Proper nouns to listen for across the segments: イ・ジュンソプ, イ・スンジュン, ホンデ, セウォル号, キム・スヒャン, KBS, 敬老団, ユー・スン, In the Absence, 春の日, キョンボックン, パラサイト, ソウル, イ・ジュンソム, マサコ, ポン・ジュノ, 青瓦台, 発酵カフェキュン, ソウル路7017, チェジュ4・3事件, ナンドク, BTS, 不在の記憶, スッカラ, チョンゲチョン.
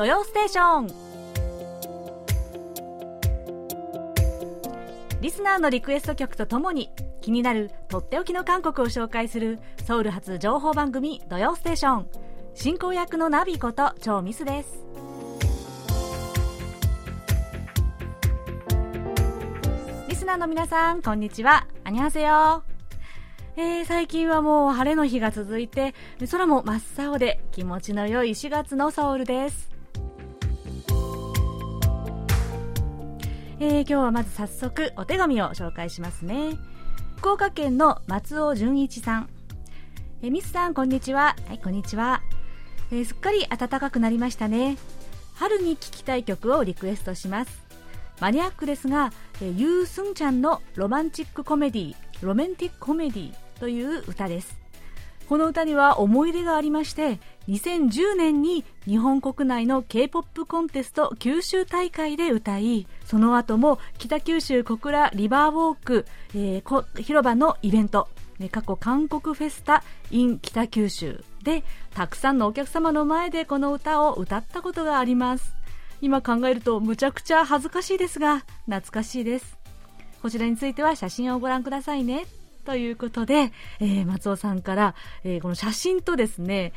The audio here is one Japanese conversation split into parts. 土曜ステーション」。リスナーのリクエスト曲とともに気になるとっておきの韓国を紹介するソウル発情報番組土曜ステーション、進行役のナビことチョウミスです。リスナーの皆さんこんにちは、アニョンハセヨ。最近はもう晴れの日が続いて、空も真っ青で気持ちの良い4月のソウルです。今日はまず早速お手紙を紹介しますね。福岡県の松尾純一さん、ミスさんこんにちは。はい、こんにちは。すっかり暖かくなりましたね。春に聴きたい曲をリクエストします。マニアックですが、ユースンちゃんのロマンチックコメディロメンティックコメディという歌です。この歌には思い入れがありまして、2010年に日本国内の K-POP コンテスト九州大会で歌い、その後も北九州小倉リバーウォーク、広場のイベント、過去韓国フェスタ in 北九州でたくさんのお客様の前でこの歌を歌ったことがあります。今考えるとむちゃくちゃ恥ずかしいですが懐かしいです。こちらについては写真をご覧くださいね、ということで、松尾さんから、この写真とですね、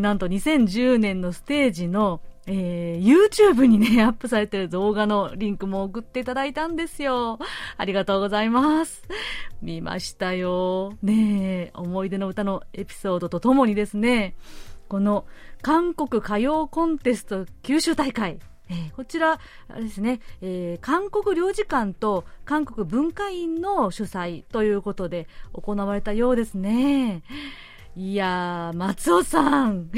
なんと2010年のステージの、YouTube にねアップされている動画のリンクも送っていただいたんですよ。ありがとうございます。見ましたよね。思い出の歌のエピソードとともにですね、この韓国歌謡コンテスト九州大会、こちらですね、韓国領事館と韓国文化院の主催ということで行われたようですね。いやー、松尾さん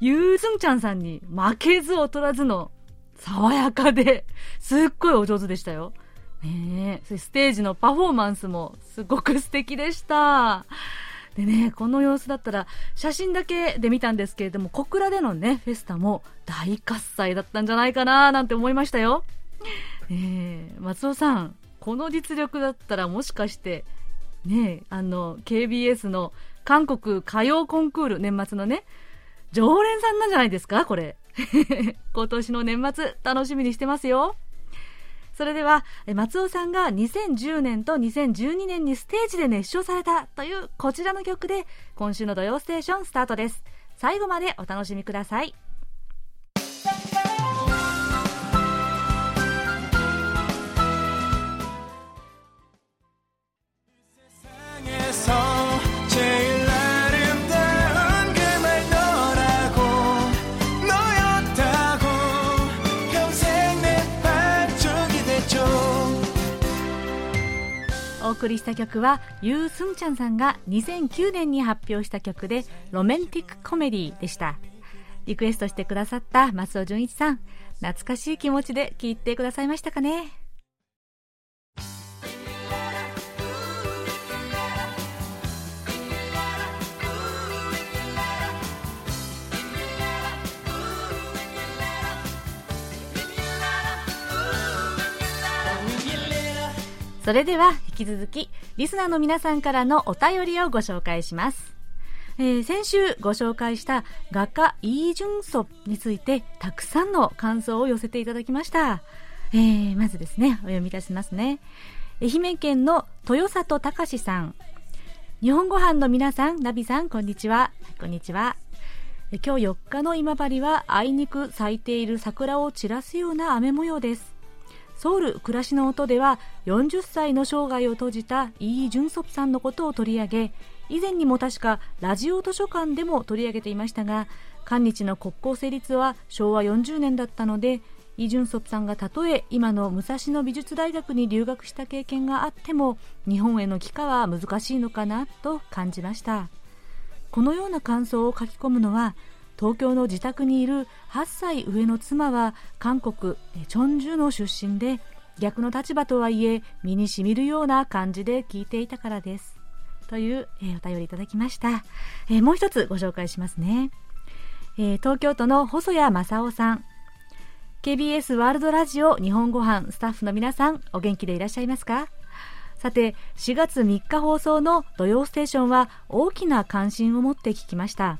ユーズンちゃんさんに負けず劣らずの爽やかですっごいお上手でしたよ、ステージのパフォーマンスもすごく素敵でした。でね、この様子だったら写真だけで見たんですけれども、小倉でのねフェスタも大喝采だったんじゃないかななんて思いましたよ、松尾さんこの実力だったらもしかしてね、KBS の韓国歌謡コンクール年末のね常連さんなんじゃないですかこれ今年の年末楽しみにしてますよ。それでは松尾さんが2010年と2012年にステージで熱唱されたというこちらの曲で今週の土曜ステーションスタートです。最後までお楽しみください。お送りした曲はユー・スンちゃんさんが2009年に発表した曲でロメンティックコメディでした。リクエストしてくださった松尾純一さん、懐かしい気持ちで聴いてくださいましたかね。それでは引き続きリスナーの皆さんからのお便りをご紹介します。先週ご紹介した画家イ・ジュンソについてたくさんの感想を寄せていただきました。まずですねお読みいたしますね。愛媛県の豊里隆さん、日本ご飯の皆さん、ナビさんこんにちは。こんにちは。今日4日の今治はあいにく咲いている桜を散らすような雨模様です。ソウル暮らしの音では40歳の生涯を閉じたイ・ジュンソプさんのことを取り上げ、以前にも確かラジオ図書館でも取り上げていましたが、韓日の国交成立は昭和40年だったので、イ・ジュンソプさんがたとえ今の武蔵野美術大学に留学した経験があっても日本への帰化は難しいのかなと感じました。このような感想を書き込むのは東京の自宅にいる8歳上の妻は韓国チョンジュの出身で、逆の立場とはいえ身に染みるような感じで聞いていたからです、というお便りいただきました。もう一つご紹介しますね。東京都の細谷正夫さん、 KBS ワールドラジオ日本ご飯スタッフの皆さんお元気でいらっしゃいますか。さて4月3日放送の土曜ステーションは大きな関心を持って聞きました。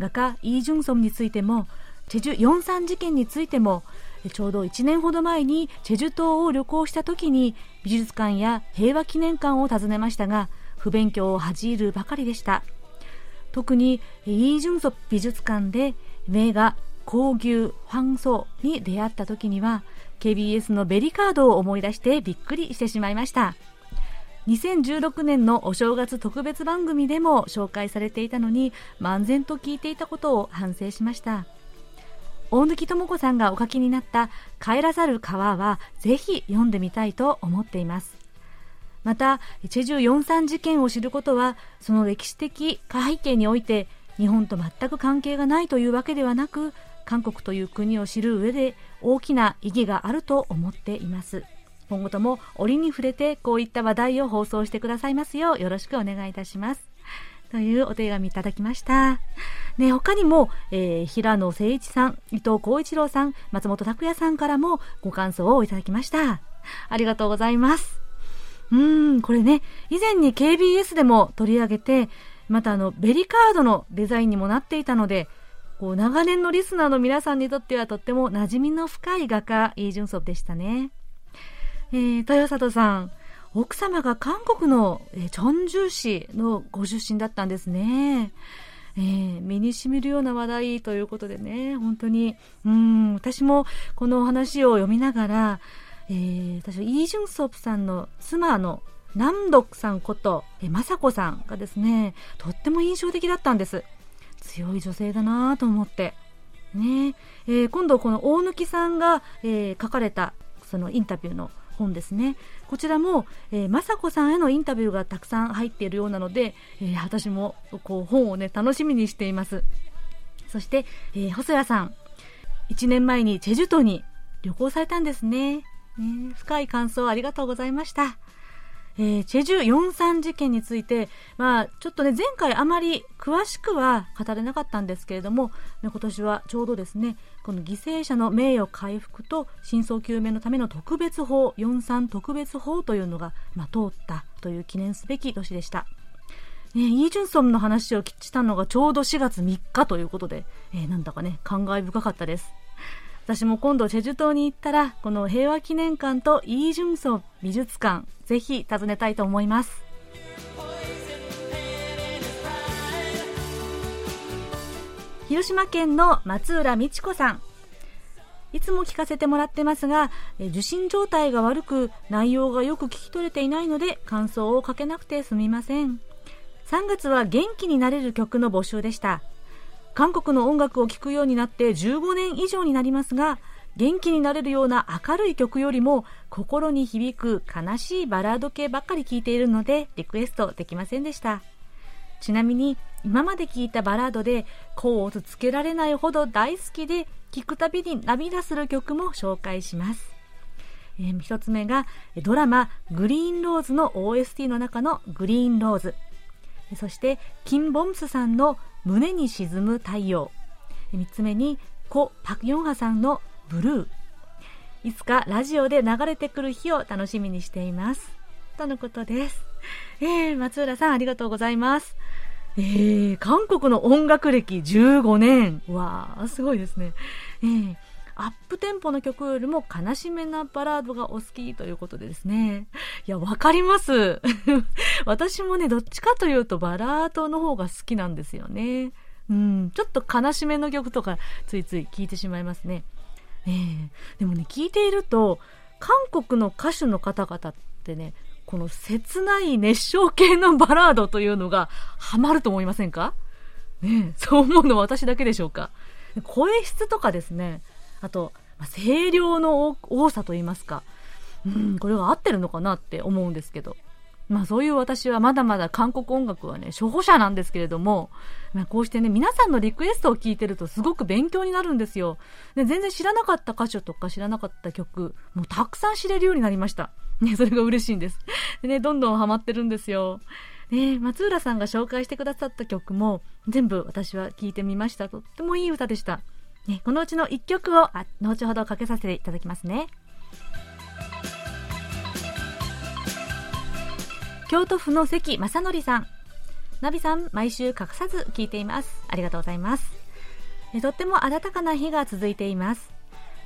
画家イ・ジュンソムについてもチェジュ4・3事件についても、ちょうど1年ほど前にチェジュ島を旅行した時に美術館や平和記念館を訪ねましたが、不勉強を恥じるばかりでした。特にイージュンソ美術館で名画高牛ファンソーに出会った時には KBS のベリカードを思い出してびっくりしてしまいました。2016年のお正月特別番組でも紹介されていたのに漫然と聞いていたことを反省しました。大貫智子さんがお書きになった帰らざる川はぜひ読んでみたいと思っています。またチェジュ43事件を知ることは、その歴史的背景において日本と全く関係がないというわけではなく、韓国という国を知る上で大きな意義があると思っています。今後とも折に触れてこういった話題を放送してくださいますようよろしくお願いいたします、というお手紙いただきました、ね、他にも、平野誠一さん、伊藤浩一郎さん、松本拓也さんからもご感想をいただきました。ありがとうございます。これね、以前に KBS でも取り上げて、またベリカードのデザインにもなっていたので、こう長年のリスナーの皆さんにとってはとっても馴染みの深い画家イ・ジュンソプでしたね。豊里さん、奥様が韓国のチョンジュ市のご出身だったんですね。身に染みるような話題ということでね、本当に私もこのお話を読みながら、私はイ・ジュンソプさんの妻のナンドクさんことマサコさんがですね、とっても印象的だったんです。強い女性だなと思って、ね今度この大貫さんが、書かれたそのインタビューの本ですね、こちらも、マサコさんへのインタビューがたくさん入っているようなので、私もこう本をね楽しみにしています。そして、細谷さん、1年前にチェジュ島に旅行されたんですね。深い感想ありがとうございました。チェジュ43事件について、ちょっとね前回あまり詳しくは語れなかったんですけれども、今年はちょうどですね、この犠牲者の名誉回復と真相究明のための特別法、43特別法というのが、通ったという記念すべき年でした、イ・ジュンソプの話をしたのがちょうど4月3日ということで、なんだかね感慨深かったです。私も今度チェジュ島に行ったら、この平和記念館とイ・ジュンソプ美術館、ぜひ訪ねたいと思います。広島県の松浦美智子さん、いつも聞かせてもらってますが、受信状態が悪く内容がよく聞き取れていないので感想を書けなくてすみません。3月は元気になれる曲の募集でした。韓国の音楽を聴くようになって15年以上になりますが、元気になれるような明るい曲よりも心に響く悲しいバラード系ばっかり聴いているのでリクエストできませんでした。ちなみに今まで聴いたバラードで甲乙つけられないほど大好きで、聴くたびに涙する曲も紹介します。一つ目がドラマグリーンローズの OST の中のグリーンローズ、そしてキンボムスさんの胸に沈む太陽、3つ目にコ・パクヨンハさんのブルー、いつかラジオで流れてくる日を楽しみにしています、とのことです。松浦さんありがとうございます。韓国の音楽歴15年、わーすごいですね。アップテンポの曲よりも悲しめなバラードがお好きということでですね、いやわかります私もねどっちかというとバラードの方が好きなんですよね。ちょっと悲しめの曲とかついつい聴いてしまいますね。でもね聴いていると韓国の歌手の方々ってね、この切ない熱唱系のバラードというのがハマると思いませんか、そう思うのは私だけでしょうか。声質とかですね、あと声量の多さといいますか、これは合ってるのかなって思うんですけど、そういう私はまだまだ韓国音楽はね初歩者なんですけれども、こうしてね皆さんのリクエストを聞いてるとすごく勉強になるんですよ。で全然知らなかった歌手とか知らなかった曲もうたくさん知れるようになりました、それが嬉しいんですで、どんどんハマってるんですよ。松浦さんが紹介してくださった曲も全部私は聞いてみました。とってもいい歌でした、このうちの1曲を後ほどかけさせていただきますね。京都府の関正則さん、ナビさん毎週欠かさず聞いています。ありがとうございます。とっても暖かな日が続いています。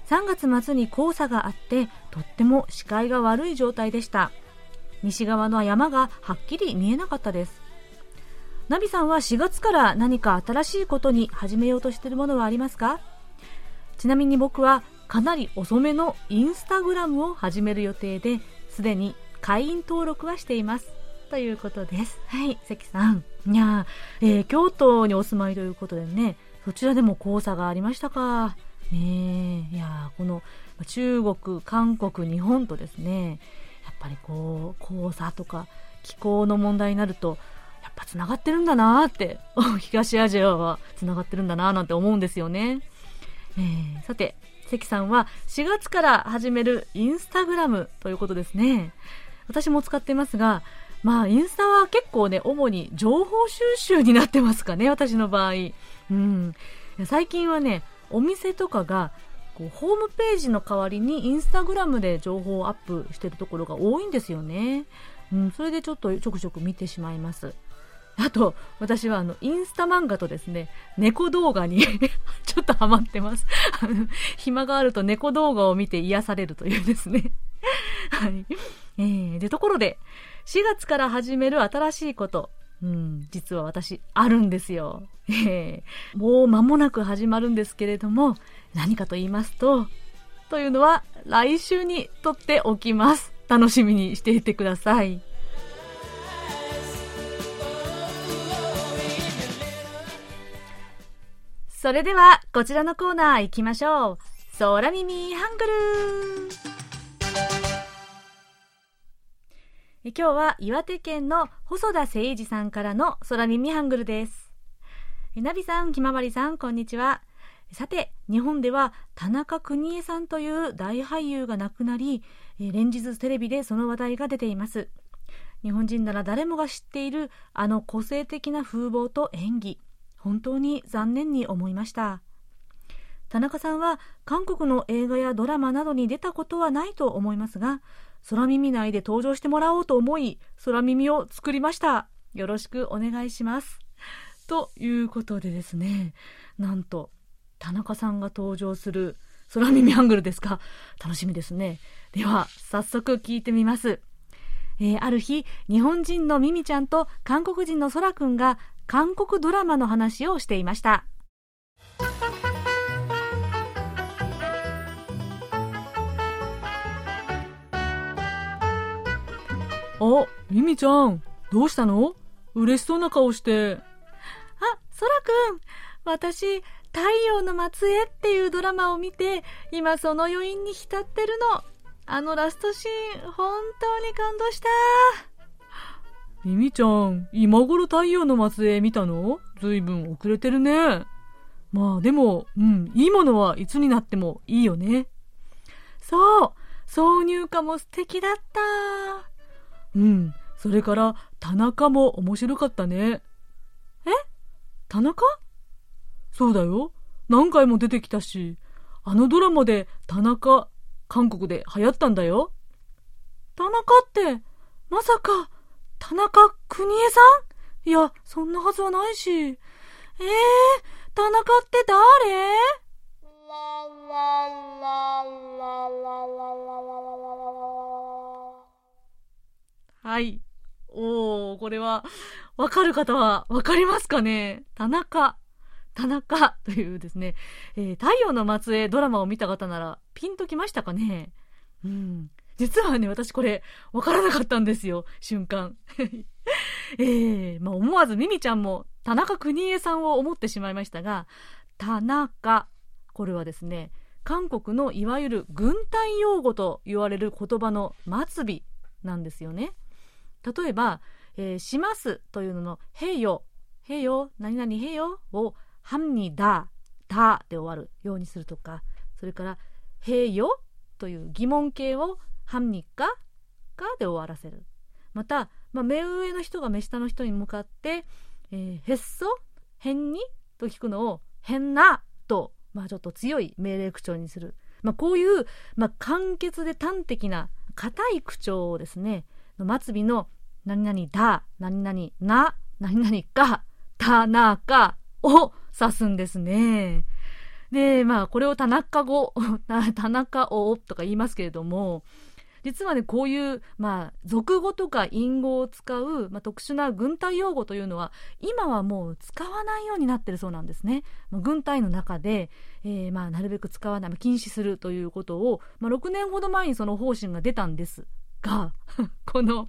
3月末に黄砂があって、とっても視界が悪い状態でした。西側の山がはっきり見えなかったです。ナビさんは4月から何か新しいことに始めようとしているものはありますか？ちなみに僕はかなり遅めのインスタグラムを始める予定で、すでに会員登録はしています。ということです。はい、関さん。いや、京都にお住まいということでね、そちらでも黄砂がありましたか。いや、この中国、韓国、日本とですね、やっぱりこう黄砂とか気候の問題になるとやっぱつながってるんだなって、東アジアはつながってるんだななんて思うんですよね。さて、関さんは4月から始めるインスタグラムということですね。私も使ってますが、まあインスタは結構ね、主に情報収集になってますかね、私の場合。最近はね、お店とかがこうホームページの代わりにインスタグラムで情報をアップしてるところが多いんですよね。それでちょくちょく見てしまいます。あと私はインスタ漫画とですね、猫動画にちょっとハマってます。暇があると猫動画を見て癒されるというですね。はい、で、ところで4月から始める新しいこと、実は私あるんですよ。もう間もなく始まるんですけれども、何かと言いますと、というのは来週にとっておきます。楽しみにしていてください。それではこちらのコーナー行きましょう。空耳ハングル。今日は岩手県の細田誠二さんからの空耳ハングルです。ナビさん、ひまわりさん、こんにちは。さて、日本では田中邦衛さんという大俳優が亡くなり、連日テレビでその話題が出ています。日本人なら誰もが知っているあの個性的な風貌と演技、本当に残念に思いました。田中さんは韓国の映画やドラマなどに出たことはないと思いますが、空耳内で登場してもらおうと思い、空耳を作りました。よろしくお願いします。ということでですね、なんと田中さんが登場する空耳ハングルですか。楽しみですね。では早速聞いてみます。ある日、日本人のミミちゃんと韓国人のソラくんが韓国ドラマの話をしていました。あ、ミミちゃん、どうしたの？嬉しそうな顔して。あ、ソラくん、私太陽の末裔っていうドラマを見て、今その余韻に浸ってるの。あのラストシーン、本当に感動した。ミミちゃん、今頃太陽の末裔見たの？ずいぶん遅れてるね。まあでも、いいものはいつになってもいいよね。そう、挿入歌も素敵だった。それから田中も面白かったね。え？田中？そうだよ、何回も出てきたし、あのドラマで田中、韓国で流行ったんだよ。田中ってまさか田中邦衛さん？いや、そんなはずはないし。田中って誰？はい、これはわかる方はわかりますかね。田中というですね、太陽の末裔ドラマを見た方ならピンときましたかね。実はね、私これわからなかったんですよ、瞬間。思わずミミちゃんも田中邦衛さんを思ってしまいましたが、田中、これはですね、韓国のいわゆる軍隊用語と言われる言葉の末尾なんですよね。例えば、しますというののへよ、何々へよをハンニダダで終わるようにするとか、それからへよという疑問形をハンニカカで終わらせる。また、目上の人が目下の人に向かって、へっそへんにと聞くのをへんなと、ちょっと強い命令口調にする。こういう、簡潔で端的な硬い口調をですね、の末尾の何々だ、何々な、何々か、田中を指すんですね。で、まあこれを田中語田中語とか言いますけれども、実はねこういう、まあ、俗語とか隠語を使う、まあ、特殊な軍隊用語というのは今はもう使わないようになってるそうなんですね。軍隊の中で、まあ、なるべく使わない、禁止するということを、まあ、6年ほど前にその方針が出たんですがこの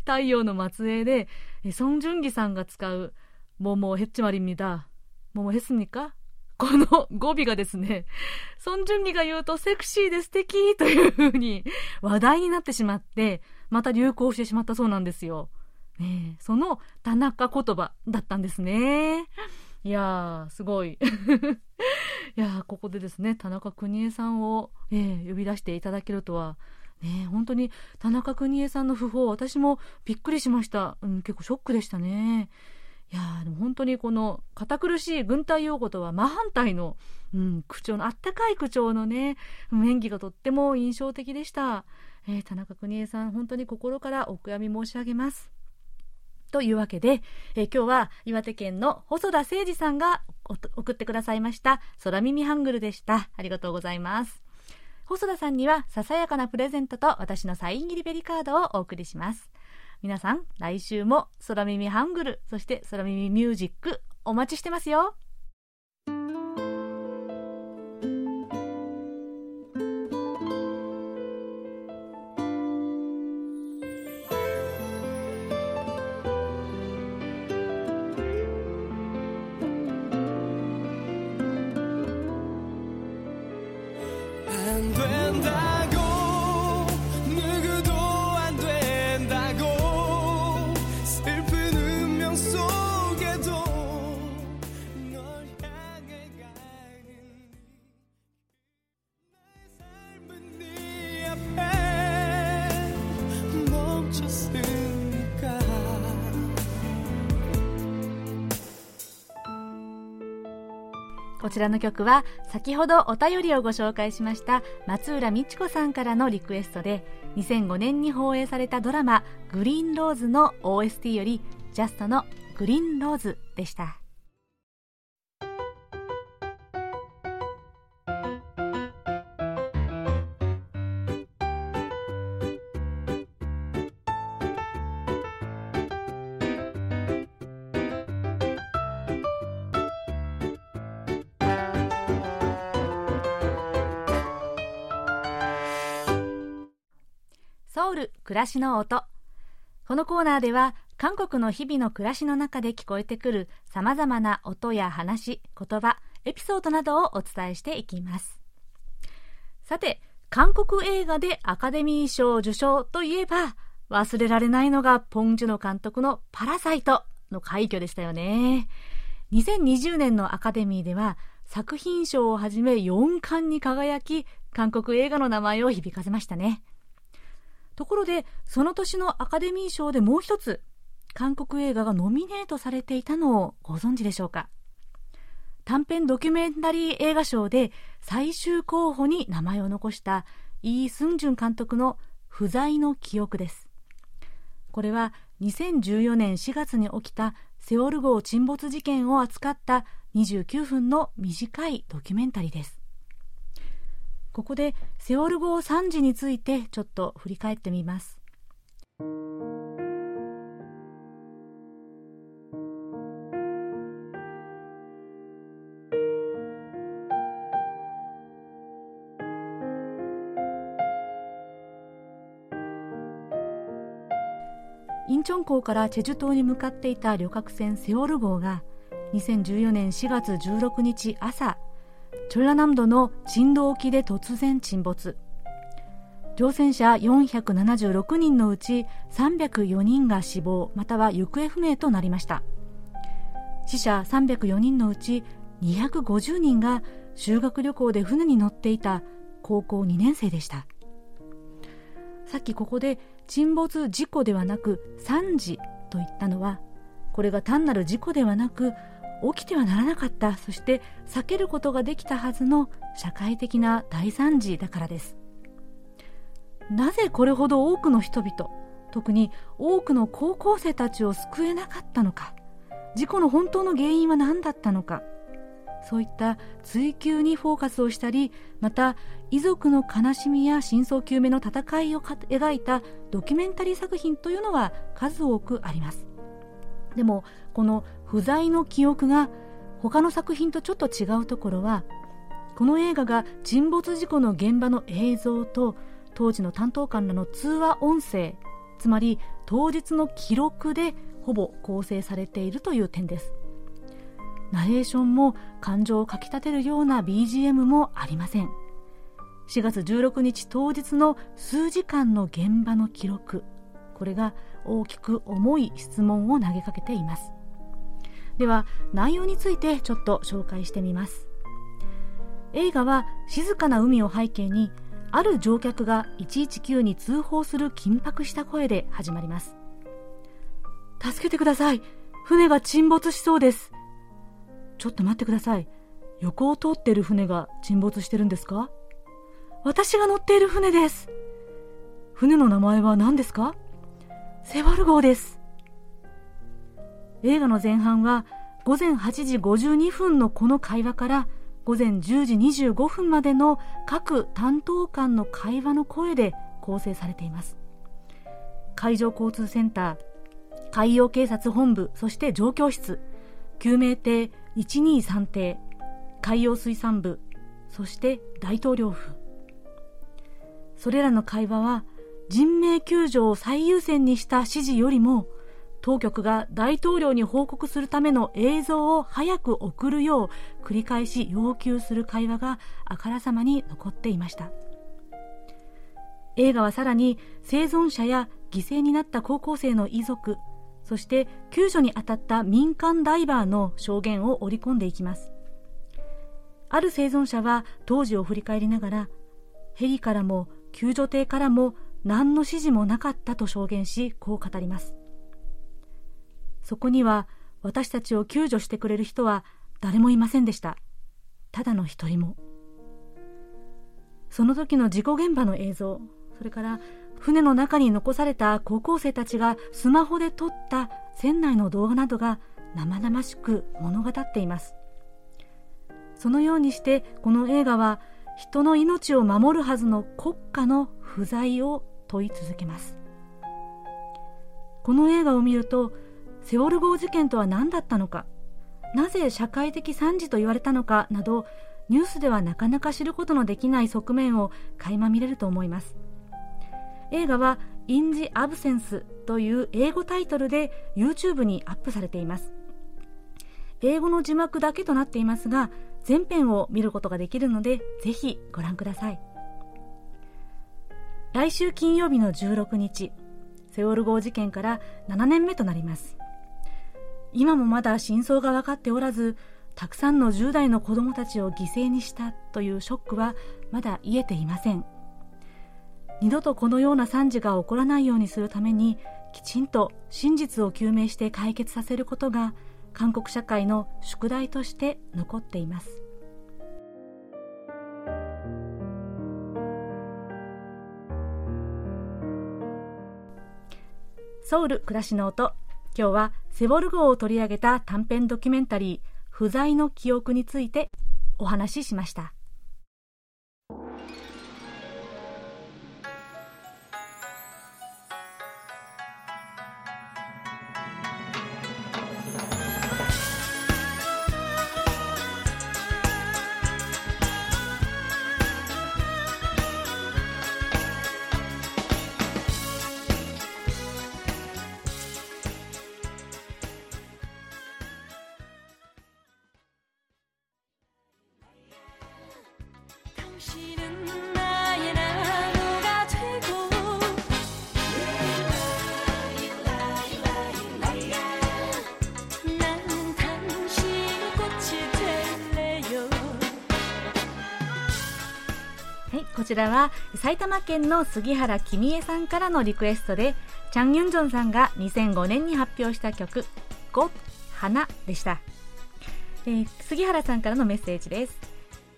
太陽の末裔でソン・ジュンギさんが使うもうヘッチマリミだももヘスニカ、この語尾がですね、ソン・ジュンギが言うとセクシーで素敵というふうに話題になってしまって、また流行してしまったそうなんですよ、ね、その田中言葉だったんですね。いやーすごいいやーここでですね田中邦衛さんを、呼び出していただけるとはね、本当に田中邦衛さんの訃報、私もびっくりしました、結構ショックでしたね。いやでも本当にこの堅苦しい軍隊用語とは真反対の、口調のあったかい口調のね演技がとっても印象的でした、田中邦衛さん本当に心からお悔やみ申し上げますというわけで、今日は岩手県の細田誠二さんが送ってくださいました空耳ハングルでした。ありがとうございます。細田さんにはささやかなプレゼントと私のサイン入りベリカードをお送りします。皆さん来週も空耳ハングル、そして空耳ミュージックお待ちしてますよ。こちらの曲は先ほどお便りをご紹介しました松浦美智子さんからのリクエストで、2005年に放映されたドラマグリーンローズの OST よりジャストのグリーンローズでした。ソウル暮らしの音、このコーナーでは韓国の日々の暮らしの中で聞こえてくるさまざまな音や話、言葉、エピソードなどをお伝えしていきます。さて、韓国映画でアカデミー賞受賞といえば忘れられないのがポン・ジュノ監督のパラサイトの快挙でしたよね。2020年のアカデミーでは作品賞をはじめ4冠に輝き、韓国映画の名前を響かせましたね。ところでその年のアカデミー賞でもう一つ韓国映画がノミネートされていたのをご存知でしょうか。短編ドキュメンタリー映画賞で最終候補に名前を残したイ・スンジュン監督の不在の記憶です。これは2014年4月に起きたセウォル号沈没事件を扱った29分の短いドキュメンタリーです。ここでセウォル号惨事についてちょっと振り返ってみます。インチョン港からチェジュ島に向かっていた旅客船セウォル号が2014年4月16日朝、チョルラ南道のチンド沖で突然沈没。乗船者476人のうち304人が死亡または行方不明となりました。死者304人のうち250人が修学旅行で船に乗っていた高校2年生でした。さっきここで沈没事故ではなく惨事と言ったのは、これが単なる事故ではなく起きてはならなかった、そして避けることができたはずの社会的な大惨事だからです。なぜこれほど多くの人々、特に多くの高校生たちを救えなかったのか、事故の本当の原因は何だったのか、そういった追求にフォーカスをしたり、また遺族の悲しみや真相究明の戦いを描いたドキュメンタリー作品というのは数多くあります。でもこの不在の記憶が他の作品とちょっと違うところは、この映画が沈没事故の現場の映像と当時の担当官らの通話音声、つまり当日の記録でほぼ構成されているという点です。ナレーションも感情をかき立てるような BGM もありません。4月16日当日の数時間の現場の記録、これが大きく重い質問を投げかけています。では内容についてちょっと紹介してみます。映画は静かな海を背景に、ある乗客が119に通報する緊迫した声で始まります。助けてください、船が沈没しそうです。ちょっと待ってください、横を通っている船が沈没してるんですか？私が乗っている船です。船の名前は何ですか？セワル号です。映画の前半は午前8時52分のこの会話から午前10時25分までの各担当官の会話の声で構成されています。海上交通センター、海洋警察本部、そして状況室、救命艇123艇、海洋水産部、そして大統領府。それらの会話は人命救助を最優先にした指示よりも、当局が大統領に報告するための映像を早く送るよう繰り返し要求する会話があからさまに残っていました。映画はさらに生存者や犠牲になった高校生の遺族、そして救助に当たった民間ダイバーの証言を織り込んでいきます。ある生存者は当時を振り返りながら、ヘリからも救助艇からも何の指示もなかったと証言し、こう語ります。そこには、私たちを救助してくれる人は誰もいませんでした。ただの一人も。その時の事故現場の映像、それから船の中に残された高校生たちがスマホで撮った船内の動画などが生々しく物語っています。そのようにしてこの映画は、人の命を守るはずの国家の不在を問い続けます。この映画を見ると、セウォル号事件とは何だったのか、なぜ社会的惨事と言われたのかなど、ニュースではなかなか知ることのできない側面を垣間見れると思います。映画は In the Absence という英語タイトルで YouTube にアップされています。英語の字幕だけとなっていますが、全編を見ることができるので、ぜひご覧ください。来週金曜日の16日、セウォル号事件から7年目となります。今もまだ真相が分かっておらず、たくさんの10代の子どもたちを犠牲にしたというショックはまだ癒えていません。二度とこのような惨事が起こらないようにするために、きちんと真実を究明して解決させることが韓国社会の宿題として残っています。ソウル暮らしの音、今日はセウォル号を取り上げた短編ドキュメンタリー、不在の記憶についてお話ししました。こちらは埼玉県の杉原きみえさんからのリクエストで、チャン・ユンジョンさんが2005年に発表した曲「ゴッ花」でした。杉原さんからのメッセージです。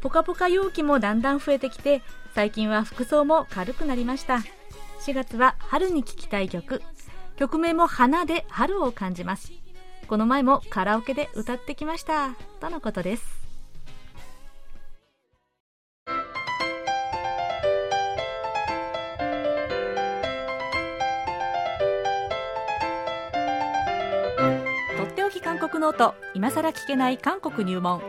ポカポカ陽気もだんだん増えてきて、最近は服装も軽くなりました。4月は春に聴きたい曲、曲名も花で春を感じます。この前もカラオケで歌ってきました、とのことです。クノート、今さら聞けない韓国入門。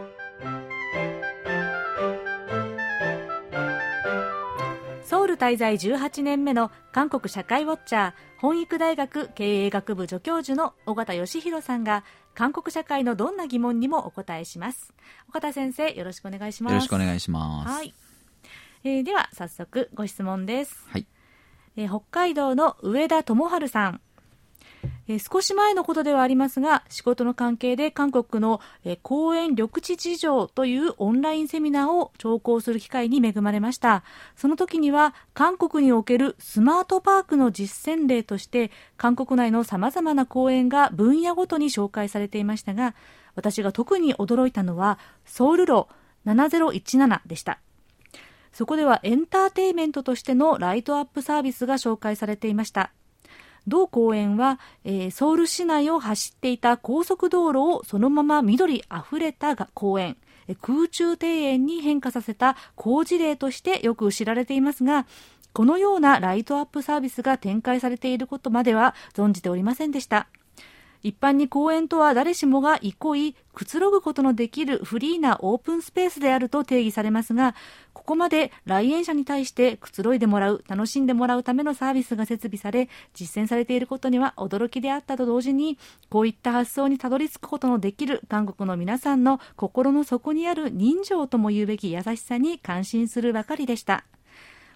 ソウル滞在18年目の韓国社会ウォッチャー、本育大学経営学部助教授の尾形義弘さんが、韓国社会のどんな疑問にもお答えします。尾形先生、よろしくお願いします。よろしくお願いします、はい。では早速ご質問です。はい。北海道の上田智春さん、少し前のことではありますが、仕事の関係で韓国の公園緑地事情というオンラインセミナーを聴講する機会に恵まれました。その時には韓国におけるスマートパークの実践例として韓国内の様々な公園が分野ごとに紹介されていましたが、私が特に驚いたのはソウル路7017でした。そこではエンターテイメントとしてのライトアップサービスが紹介されていました。同公園は、ソウル市内を走っていた高速道路をそのまま緑あふれた公園、空中庭園に変化させた好事例としてよく知られていますが、このようなライトアップサービスが展開されていることまでは存じておりませんでした。一般に公園とは誰しもが憩いくつろぐことのできるフリーなオープンスペースであると定義されますが、ここまで来園者に対してくつろいでもらう、楽しんでもらうためのサービスが設備され実践されていることには驚きであったと同時に、こういった発想にたどり着くことのできる韓国の皆さんの心の底にある人情とも言うべき優しさに感心するばかりでした。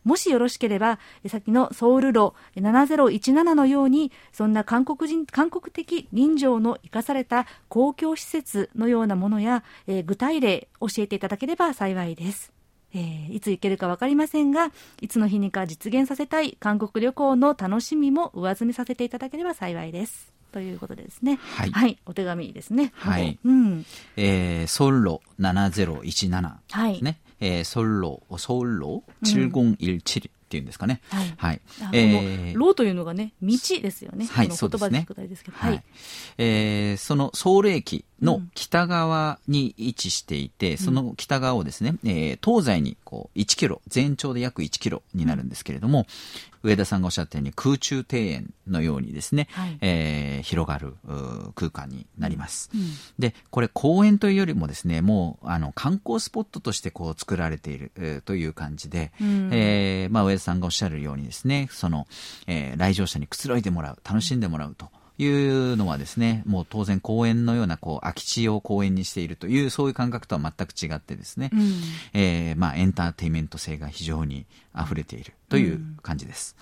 もしよろしければ、先のソウル路7017のように、そんな韓国的人情の生かされた公共施設のようなものや、具体例教えていただければ幸いです。いつ行けるか分かりませんが、いつの日にか実現させたい韓国旅行の楽しみも上積みさせていただければ幸いですということですね。はい、はい、お手紙ですね。はい、うん。ソウル路7017ですね。はい。ソウル路7017っていうんですかね。はい、はい。路というのがね、道ですよね。はい、この言葉でくだりですけど、はい。そのソウル駅の北側に位置していて、うん、その北側をですね、東西にこう1キロ、全長で約1キロになるんですけれども、うん、上田さんがおっしゃったように空中庭園のようにですね、はい、広がる空間になります、うん。で、これ公園というよりもですね、もう観光スポットとしてこう作られている、という感じで、うん、上田さんがおっしゃるようにですね、その、来場者にくつろいでもらう、楽しんでもらうと。いうのはですね、もう当然公園のようなこう空き地を公園にしているというそういう感覚とは全く違ってですね、うん、エンターテイメント性が非常に溢れているという感じです、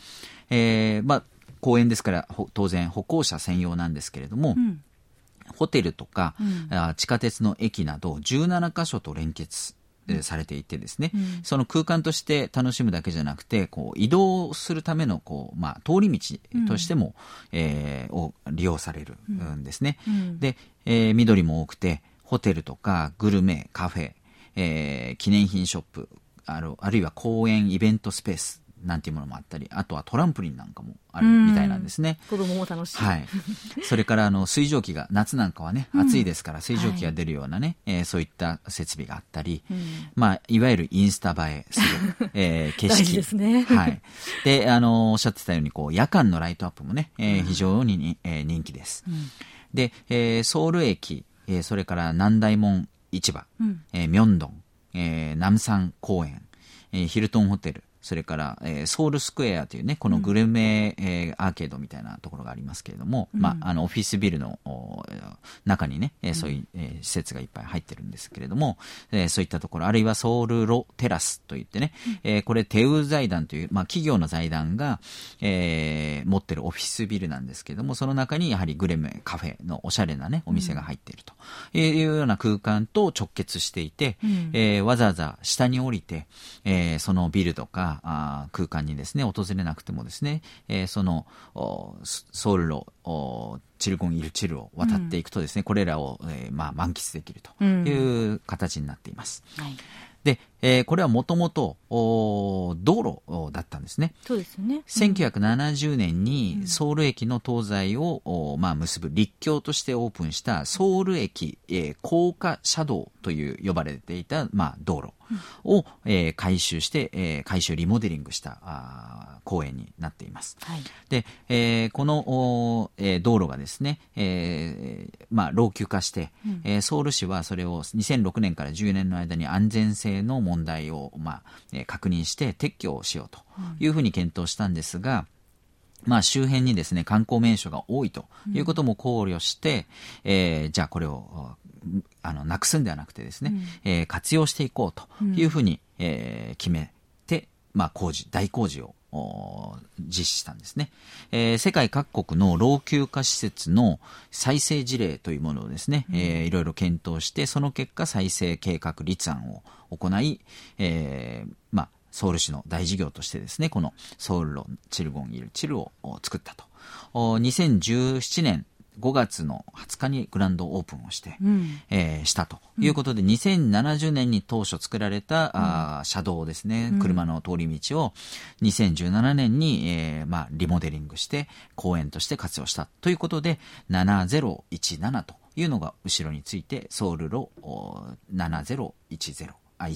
うん。公園ですから当然歩行者専用なんですけれども、うん、ホテルとか、うん、地下鉄の駅など17カ所と連結されていてですね、うん、その空間として楽しむだけじゃなくてこう移動するためのこう、通り道としても、うん、を利用されるんですね、うん。で、緑も多くてホテルとかグルメカフェ、記念品ショップあるいは公園イベントスペースなんていうものもあったり、あとはトランポリンなんかもあるみたいなんですね。子供も楽しい、はい、それから水蒸気が夏なんかはね、暑いですから水蒸気が出るようなね、はい、そういった設備があったり、うん、いわゆるインスタ映えする、景色大事ですね。はい、でおっしゃってたようにこう夜間のライトアップもね、非常に、人気です、うん。で、ソウル駅、それから南大門市場、明洞、南山公園、ヒルトンホテル、それから、ソウルスクエアというね、このグルメ、アーケードみたいなところがありますけれども、うん、オフィスビルの中にね、そういう、施設がいっぱい入ってるんですけれども、そういったところ、あるいはソウルロテラスといってね、これテウ財団という、企業の財団が、持ってるオフィスビルなんですけれども、その中にやはりグルメカフェのおしゃれなね、お店が入っているというような空間と直結していて、わざわざ下に降りて、そのビルとか、空間にですね訪れなくてもですね、そのソウル路チルゴンイルチルを渡っていくとですね、うん、これらを、満喫できるという形になっています、うん、はい。で、これはもともと道路だったんですね。そうですね。1970年にソウル駅の東西を、結ぶ陸橋としてオープンしたソウル駅高架車道という呼ばれていた、道路、を、改修して、改修リモデリングした公園になっています、はい。でこの、道路がですね、老朽化して、ソウル市はそれを2006年から10年の間に安全性の問題を、確認して撤去をしようというふうに検討したんですが、周辺にですね観光名所が多いということも考慮して、じゃあこれをなくすんではなくてですね、活用していこうというふうに、決めて、大工事を実施したんですね、世界各国の老朽化施設の再生事例というものをですね、いろいろ検討してその結果再生計画立案を行い、ソウル市の大事業としてですねこのソウルロンチルゴンイルチルを作ったと。2017年5月の20日にグランドオープンをして、したということで、2070年に当初作られた、車道ですね、車の通り道を2017年に、リモデリングして公園として活用したということで、7017というのが後ろについてソウルロ701017、は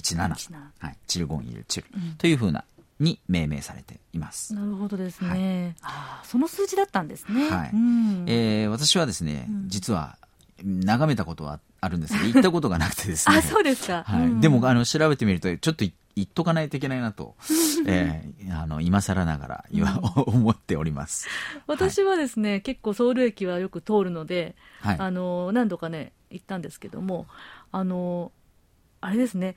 い、チルゴンイルチルというふうなに命名されています。なるほどですね、その数字だったんですね、私はですね、実は眺めたことはあるんですが行ったことがなくてですねあ、そうですか、でも調べてみるとちょっと行っとかないといけないなと、今更ながら思っております。私はですね、結構ソウル駅はよく通るので、何度かね行ったんですけども、あれですね、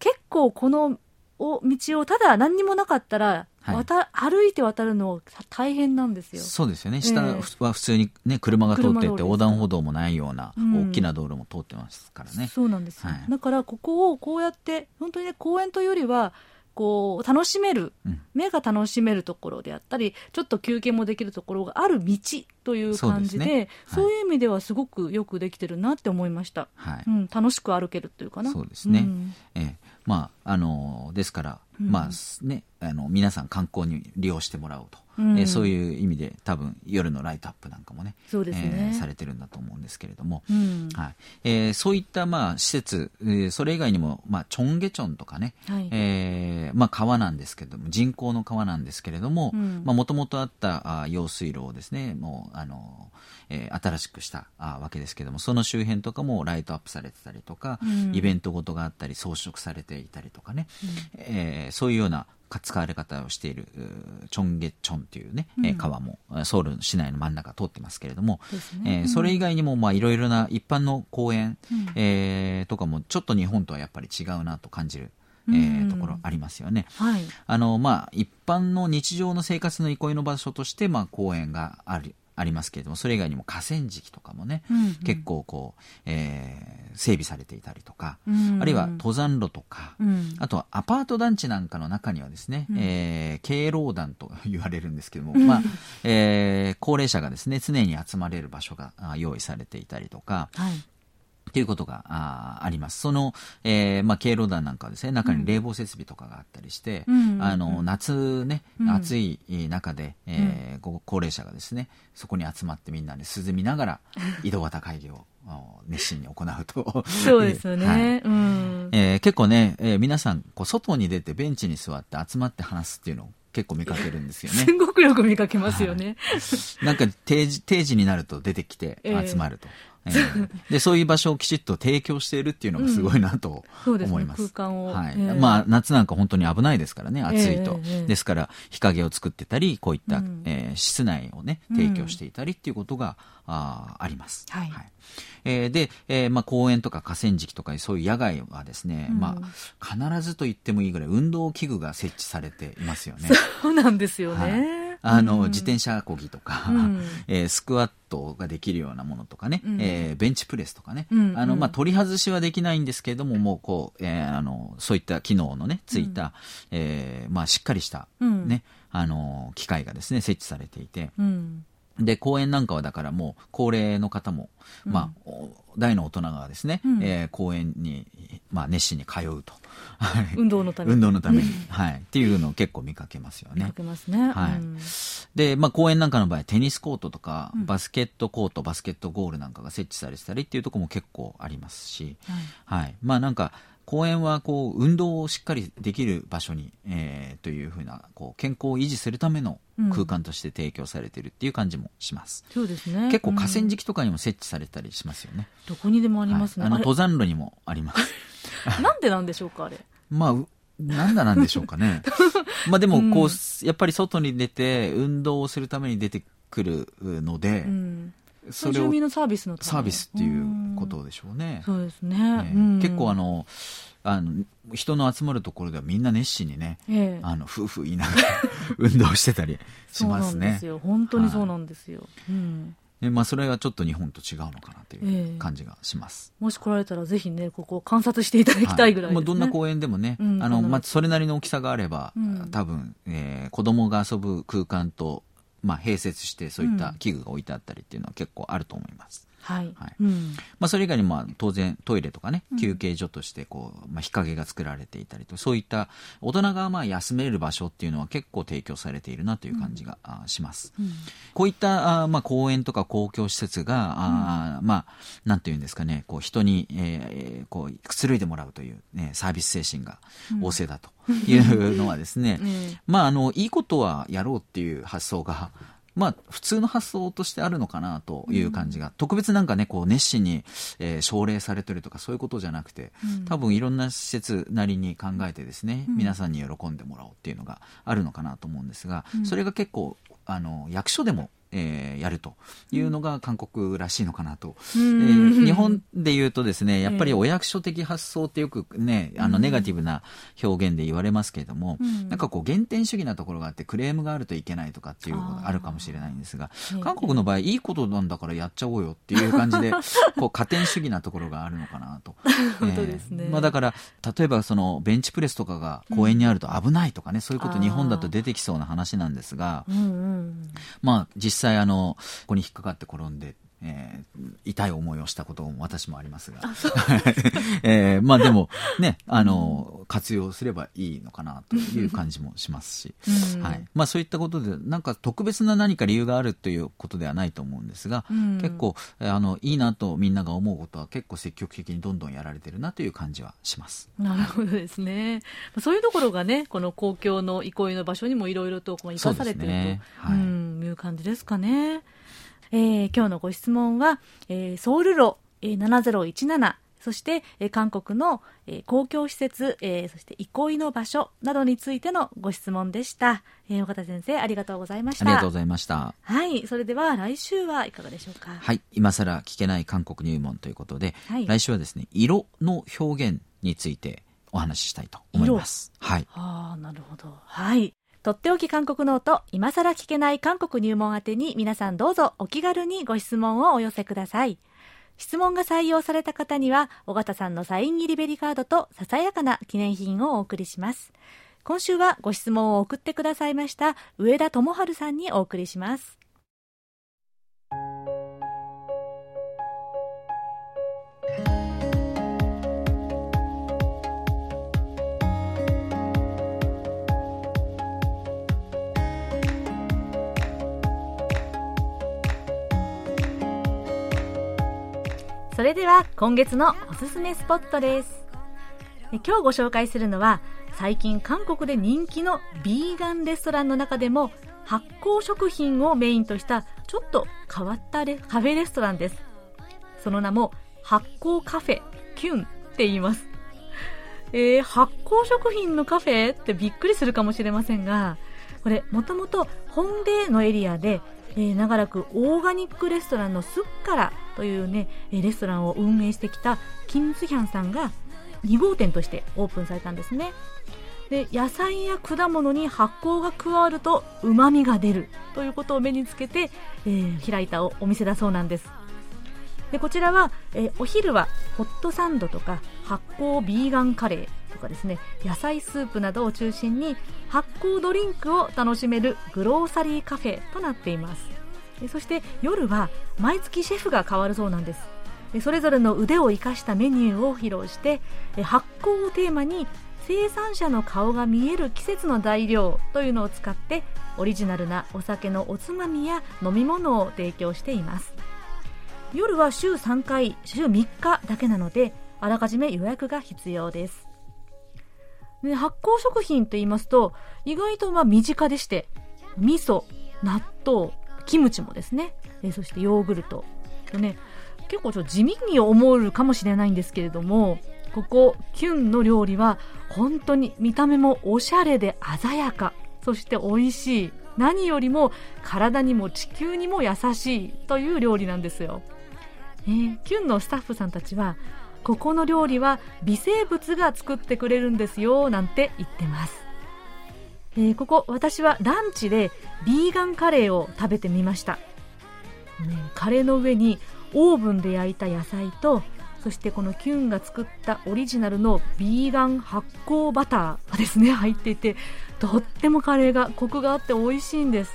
結構この道をただ何にもなかったら、歩いて渡るの大変なんですよ。そうですよね、下は普通に、車が通っていて横断歩道もないような大きな道路も通ってますからね、そうなんですよ、だからここをこうやって本当にね公園というよりはこう楽しめる、目が楽しめるところであったりちょっと休憩もできるところがある道という感じで、そういう意味ではすごくよくできてるなって思いました、楽しく歩けるというかな。そうですね、ですから、皆さん観光に利用してもらおうと、そういう意味で多分夜のライトアップなんかもね、そうですね、されてるんだと思うんですけれども、そういった施設、それ以外にも、チョンゲチョンとかね、川なんですけども、人工の川なんですけれども、もともとあった用水路をですねもう新しくしたわけですけども、その周辺とかもライトアップされてたりとか、イベントごとがあったり装飾されていたりとかね、そういうような使われ方をしているチョンゲチョンという、川もソウル市内の真ん中通ってますけれども、それ以外にもいろいろな一般の公園、とかもちょっと日本とはやっぱり違うなと感じる、ところありますよね、一般の日常の生活の憩いの場所として、公園がありますけれども、それ以外にも河川敷とかもね、結構こう、整備されていたりとか、あるいは登山路とか、あとはアパート団地なんかの中にはですね、敬老団と言われるんですけども、高齢者がですね常に集まれる場所が用意されていたりとか、ということが あります。その、敬老団なんかはですね、中に冷房設備とかがあったりして、夏ね、暑い中で、高齢者がですね、そこに集まってみんなで涼みながら井戸端会議を熱心に行うとそうですよね、結構ね、皆さんこう外に出てベンチに座って集まって話すっていうのを結構見かけるんですよねすごくよく見かけますよね、なんか定時になると出てきて集まると、でそういう場所をきちっと提供しているっていうのがすごいなと思います。空間を、夏なんか本当に危ないですからね、暑いと、ですから日陰を作ってたり、こういった、室内をね提供していたりっていうことが、あります、で、公園とか河川敷とかそういう野外はですね、必ずと言ってもいいぐらい運動器具が設置されていますよね。そうなんですよね、自転車こぎとか、スクワットができるようなものとかね、ベンチプレスとかね、取り外しはできないんですけれども、もうこう、そういった機能のねついた、しっかりした、機械がですね設置されていて、で公園なんかはだからもう高齢の方も、大の大人がですね、公園に、熱心に通うと運動のために、っていうのを結構見かけますよね。見かけますね、で、公園なんかの場合テニスコートとかバスケットコート、バスケットゴールなんかが設置されてたりっていうところも結構ありますし、なんか公園はこう運動をしっかりできる場所に、というふうなこう健康を維持するための空間として提供されているっていう感じもします。そうですね。結構河川敷とかにも設置されたりしますよね。どこにでもありますね。はい、登山路にもあります。なんでなんでしょうかあれ。まあなんでしょうかね。まあでもこう、やっぱり外に出て運動をするために出てくるので。それを住民のサービスのサービスっていうことでしょうね。そうですね。結構あの人の集まるところではみんな熱心にね、夫婦言いながら運動してたりしますね。そうなんですよ。本当にそうなんですよ。まあ、それがちょっと日本と違うのかなという感じがします。もし来られたらぜひね、ここを観察していただきたいぐらいですね。どんな公園でもね、それなりの大きさがあれば、多分、子供が遊ぶ空間と。まあ、併設してそういった器具が置いてあったりっていうのは結構あると思います。それ以外にも当然トイレとかね、休憩所としてこう、日陰が作られていたりと、そういった大人がまあ休める場所っていうのは結構提供されているなという感じがします。こういったまあ公園とか公共施設が、まあなんていうんですかね、こう人にこうくつろいでもらうというね、サービス精神が旺盛だというのはですね、まあいいことはやろうっていう発想が。まあ、普通の発想としてあるのかなという感じが、特別なんかねこう熱心に、奨励されてるとかそういうことじゃなくて、多分いろんな施設なりに考えてですね、皆さんに喜んでもらおうっていうのがあるのかなと思うんですが、それが結構役所でもやるというのが韓国らしいのかなと、日本で言うとですね、やっぱりお役所的発想ってよくね、ネガティブな表現で言われますけれども、なんかこう原点主義なところがあってクレームがあるといけないとかっていうのがあるかもしれないんですが、韓国の場合いいことなんだからやっちゃおうよっていう感じでこう加点主義なところがあるのかなと本当ですね。まあ、だから例えばそのベンチプレスとかが公園にあると危ないとかね、そういうこと日本だと出てきそうな話なんですが、まあ実際ここに引っかかって転んで、痛い思いをしたことも私もありますが、まあでもね、活用すればいいのかなという感じもしますし、まあ、そういったことでなんか特別な何か理由があるということではないと思うんですが、結構いいなとみんなが思うことは結構積極的にどんどんやられてるなという感じはします。なるほどですね。そういうところがね、この公共の憩いの場所にもいろいろと生かされてると、いう感じですかね。今日のご質問は、ソウル路7017、そして、韓国の、公共施設、そして憩いの場所などについてのご質問でした。岡田先生、ありがとうございました。ありがとうございました。はい、それでは来週はいかがでしょうか。はい、今さら聞けない韓国入門ということで、来週はですね、色の表現についてお話ししたいと思います。なるほど。はい。とっておき韓国ノート、今さら聞けない韓国入門宛てに皆さんどうぞお気軽にご質問をお寄せください。質問が採用された方には尾形さんのサイン入りベリカードとささやかな記念品をお送りします。今週はご質問を送ってくださいました上田智春さんにお送りします。それでは今月のおすすめスポットです。今日ご紹介するのは最近韓国で人気のビーガンレストランの中でも発酵食品をメインとしたちょっと変わったカフェレストランです。その名も発酵カフェキュンって言います。発酵食品のカフェってびっくりするかもしれませんが、これもともとホンデのエリアで長らくオーガニックレストランのスッカラというねレストランを運営してきたキム・スヒャンさんが2号店としてオープンされたんですね。で、野菜や果物に発酵が加わると旨味が出るということを目につけて、開いたお店だそうなんです。で、こちらは、お昼はホットサンドとか発酵ビーガンカレーとかですね、野菜スープなどを中心に発酵ドリンクを楽しめるグローサリーカフェとなっています。そして夜は毎月シェフが変わるそうなんです。それぞれの腕を生かしたメニューを披露して、発酵をテーマに生産者の顔が見える季節の材料というのを使ってオリジナルなお酒のおつまみや飲み物を提供しています。夜は週3回、週3日だけなのであらかじめ予約が必要です。で、発酵食品と言いますと意外と身近でして、味噌、納豆、キムチもですね、そしてヨーグルトとね、結構地味に思うかもしれないんですけれども、ここキュンの料理は本当に見た目もおしゃれで鮮やか、そして美味しい、何よりも体にも地球にも優しいという料理なんですよ。キュンのスタッフさんたちは、ここの料理は微生物が作ってくれるんですよなんて言ってます。ここ私はランチでビーガンカレーを食べてみました。カレーの上にオーブンで焼いた野菜と、そしてこのキュンが作ったオリジナルのビーガン発酵バターがですね入っていて、とってもカレーがコクがあって美味しいんです、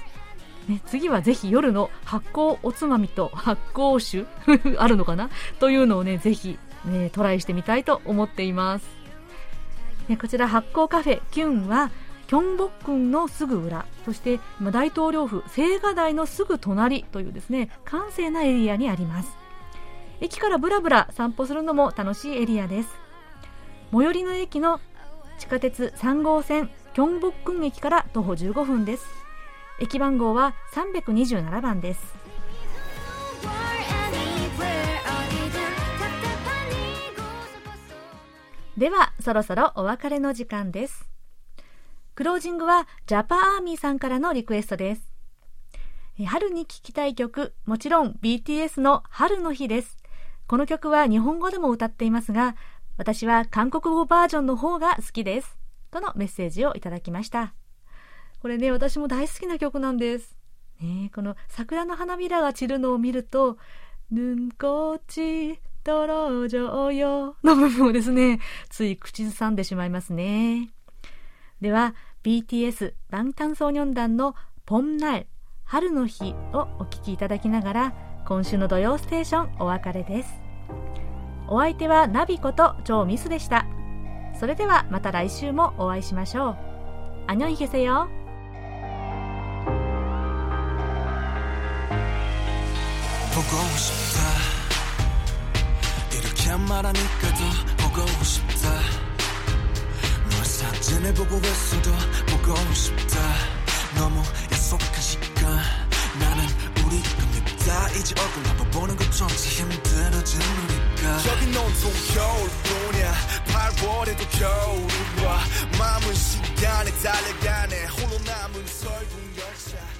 ね、次はぜひ夜の発酵おつまみと発酵酒あるのかなというのをね、ぜひ、ね、トライしてみたいと思っています、ね、こちら発酵カフェキュンはキョンボックンのすぐ裏、そして大統領府青瓦台のすぐ隣というですね閑静なエリアにあります。駅からブラブラ散歩するのも楽しいエリアです。最寄りの駅の地下鉄3号線キョンボックン駅から徒歩15分です。駅番号は327番です。ではそろそろお別れの時間です。クロージングはジャパアーミーさんからのリクエストです。春に聴きたい曲、もちろん BTS の春の日です。この曲は日本語でも歌っていますが、私は韓国語バージョンの方が好きですとのメッセージをいただきました。これね、私も大好きな曲なんです、この桜の花びらが散るのを見ると、눈꽃이 떨어져よの部分をですねつい口ずさんでしまいますね。では BTS 万感想にょんだんのポンナル春の日をお聴きいただきながら、今週の土曜ステーションお別れです。お相手はナビこと超ミスでした。それではまた来週もお会いしましょう。안녕히 계세요。보고싶다이렇게말하니까도보고싶다너의사진을보고있어도보고싶다너무약속한시간나는우리가밉다이제얼굴한번보는것조차힘들어지는우리가여긴온통겨울뿐이야8월에도겨울이와마음은시간에달려가네홀로남은설국열차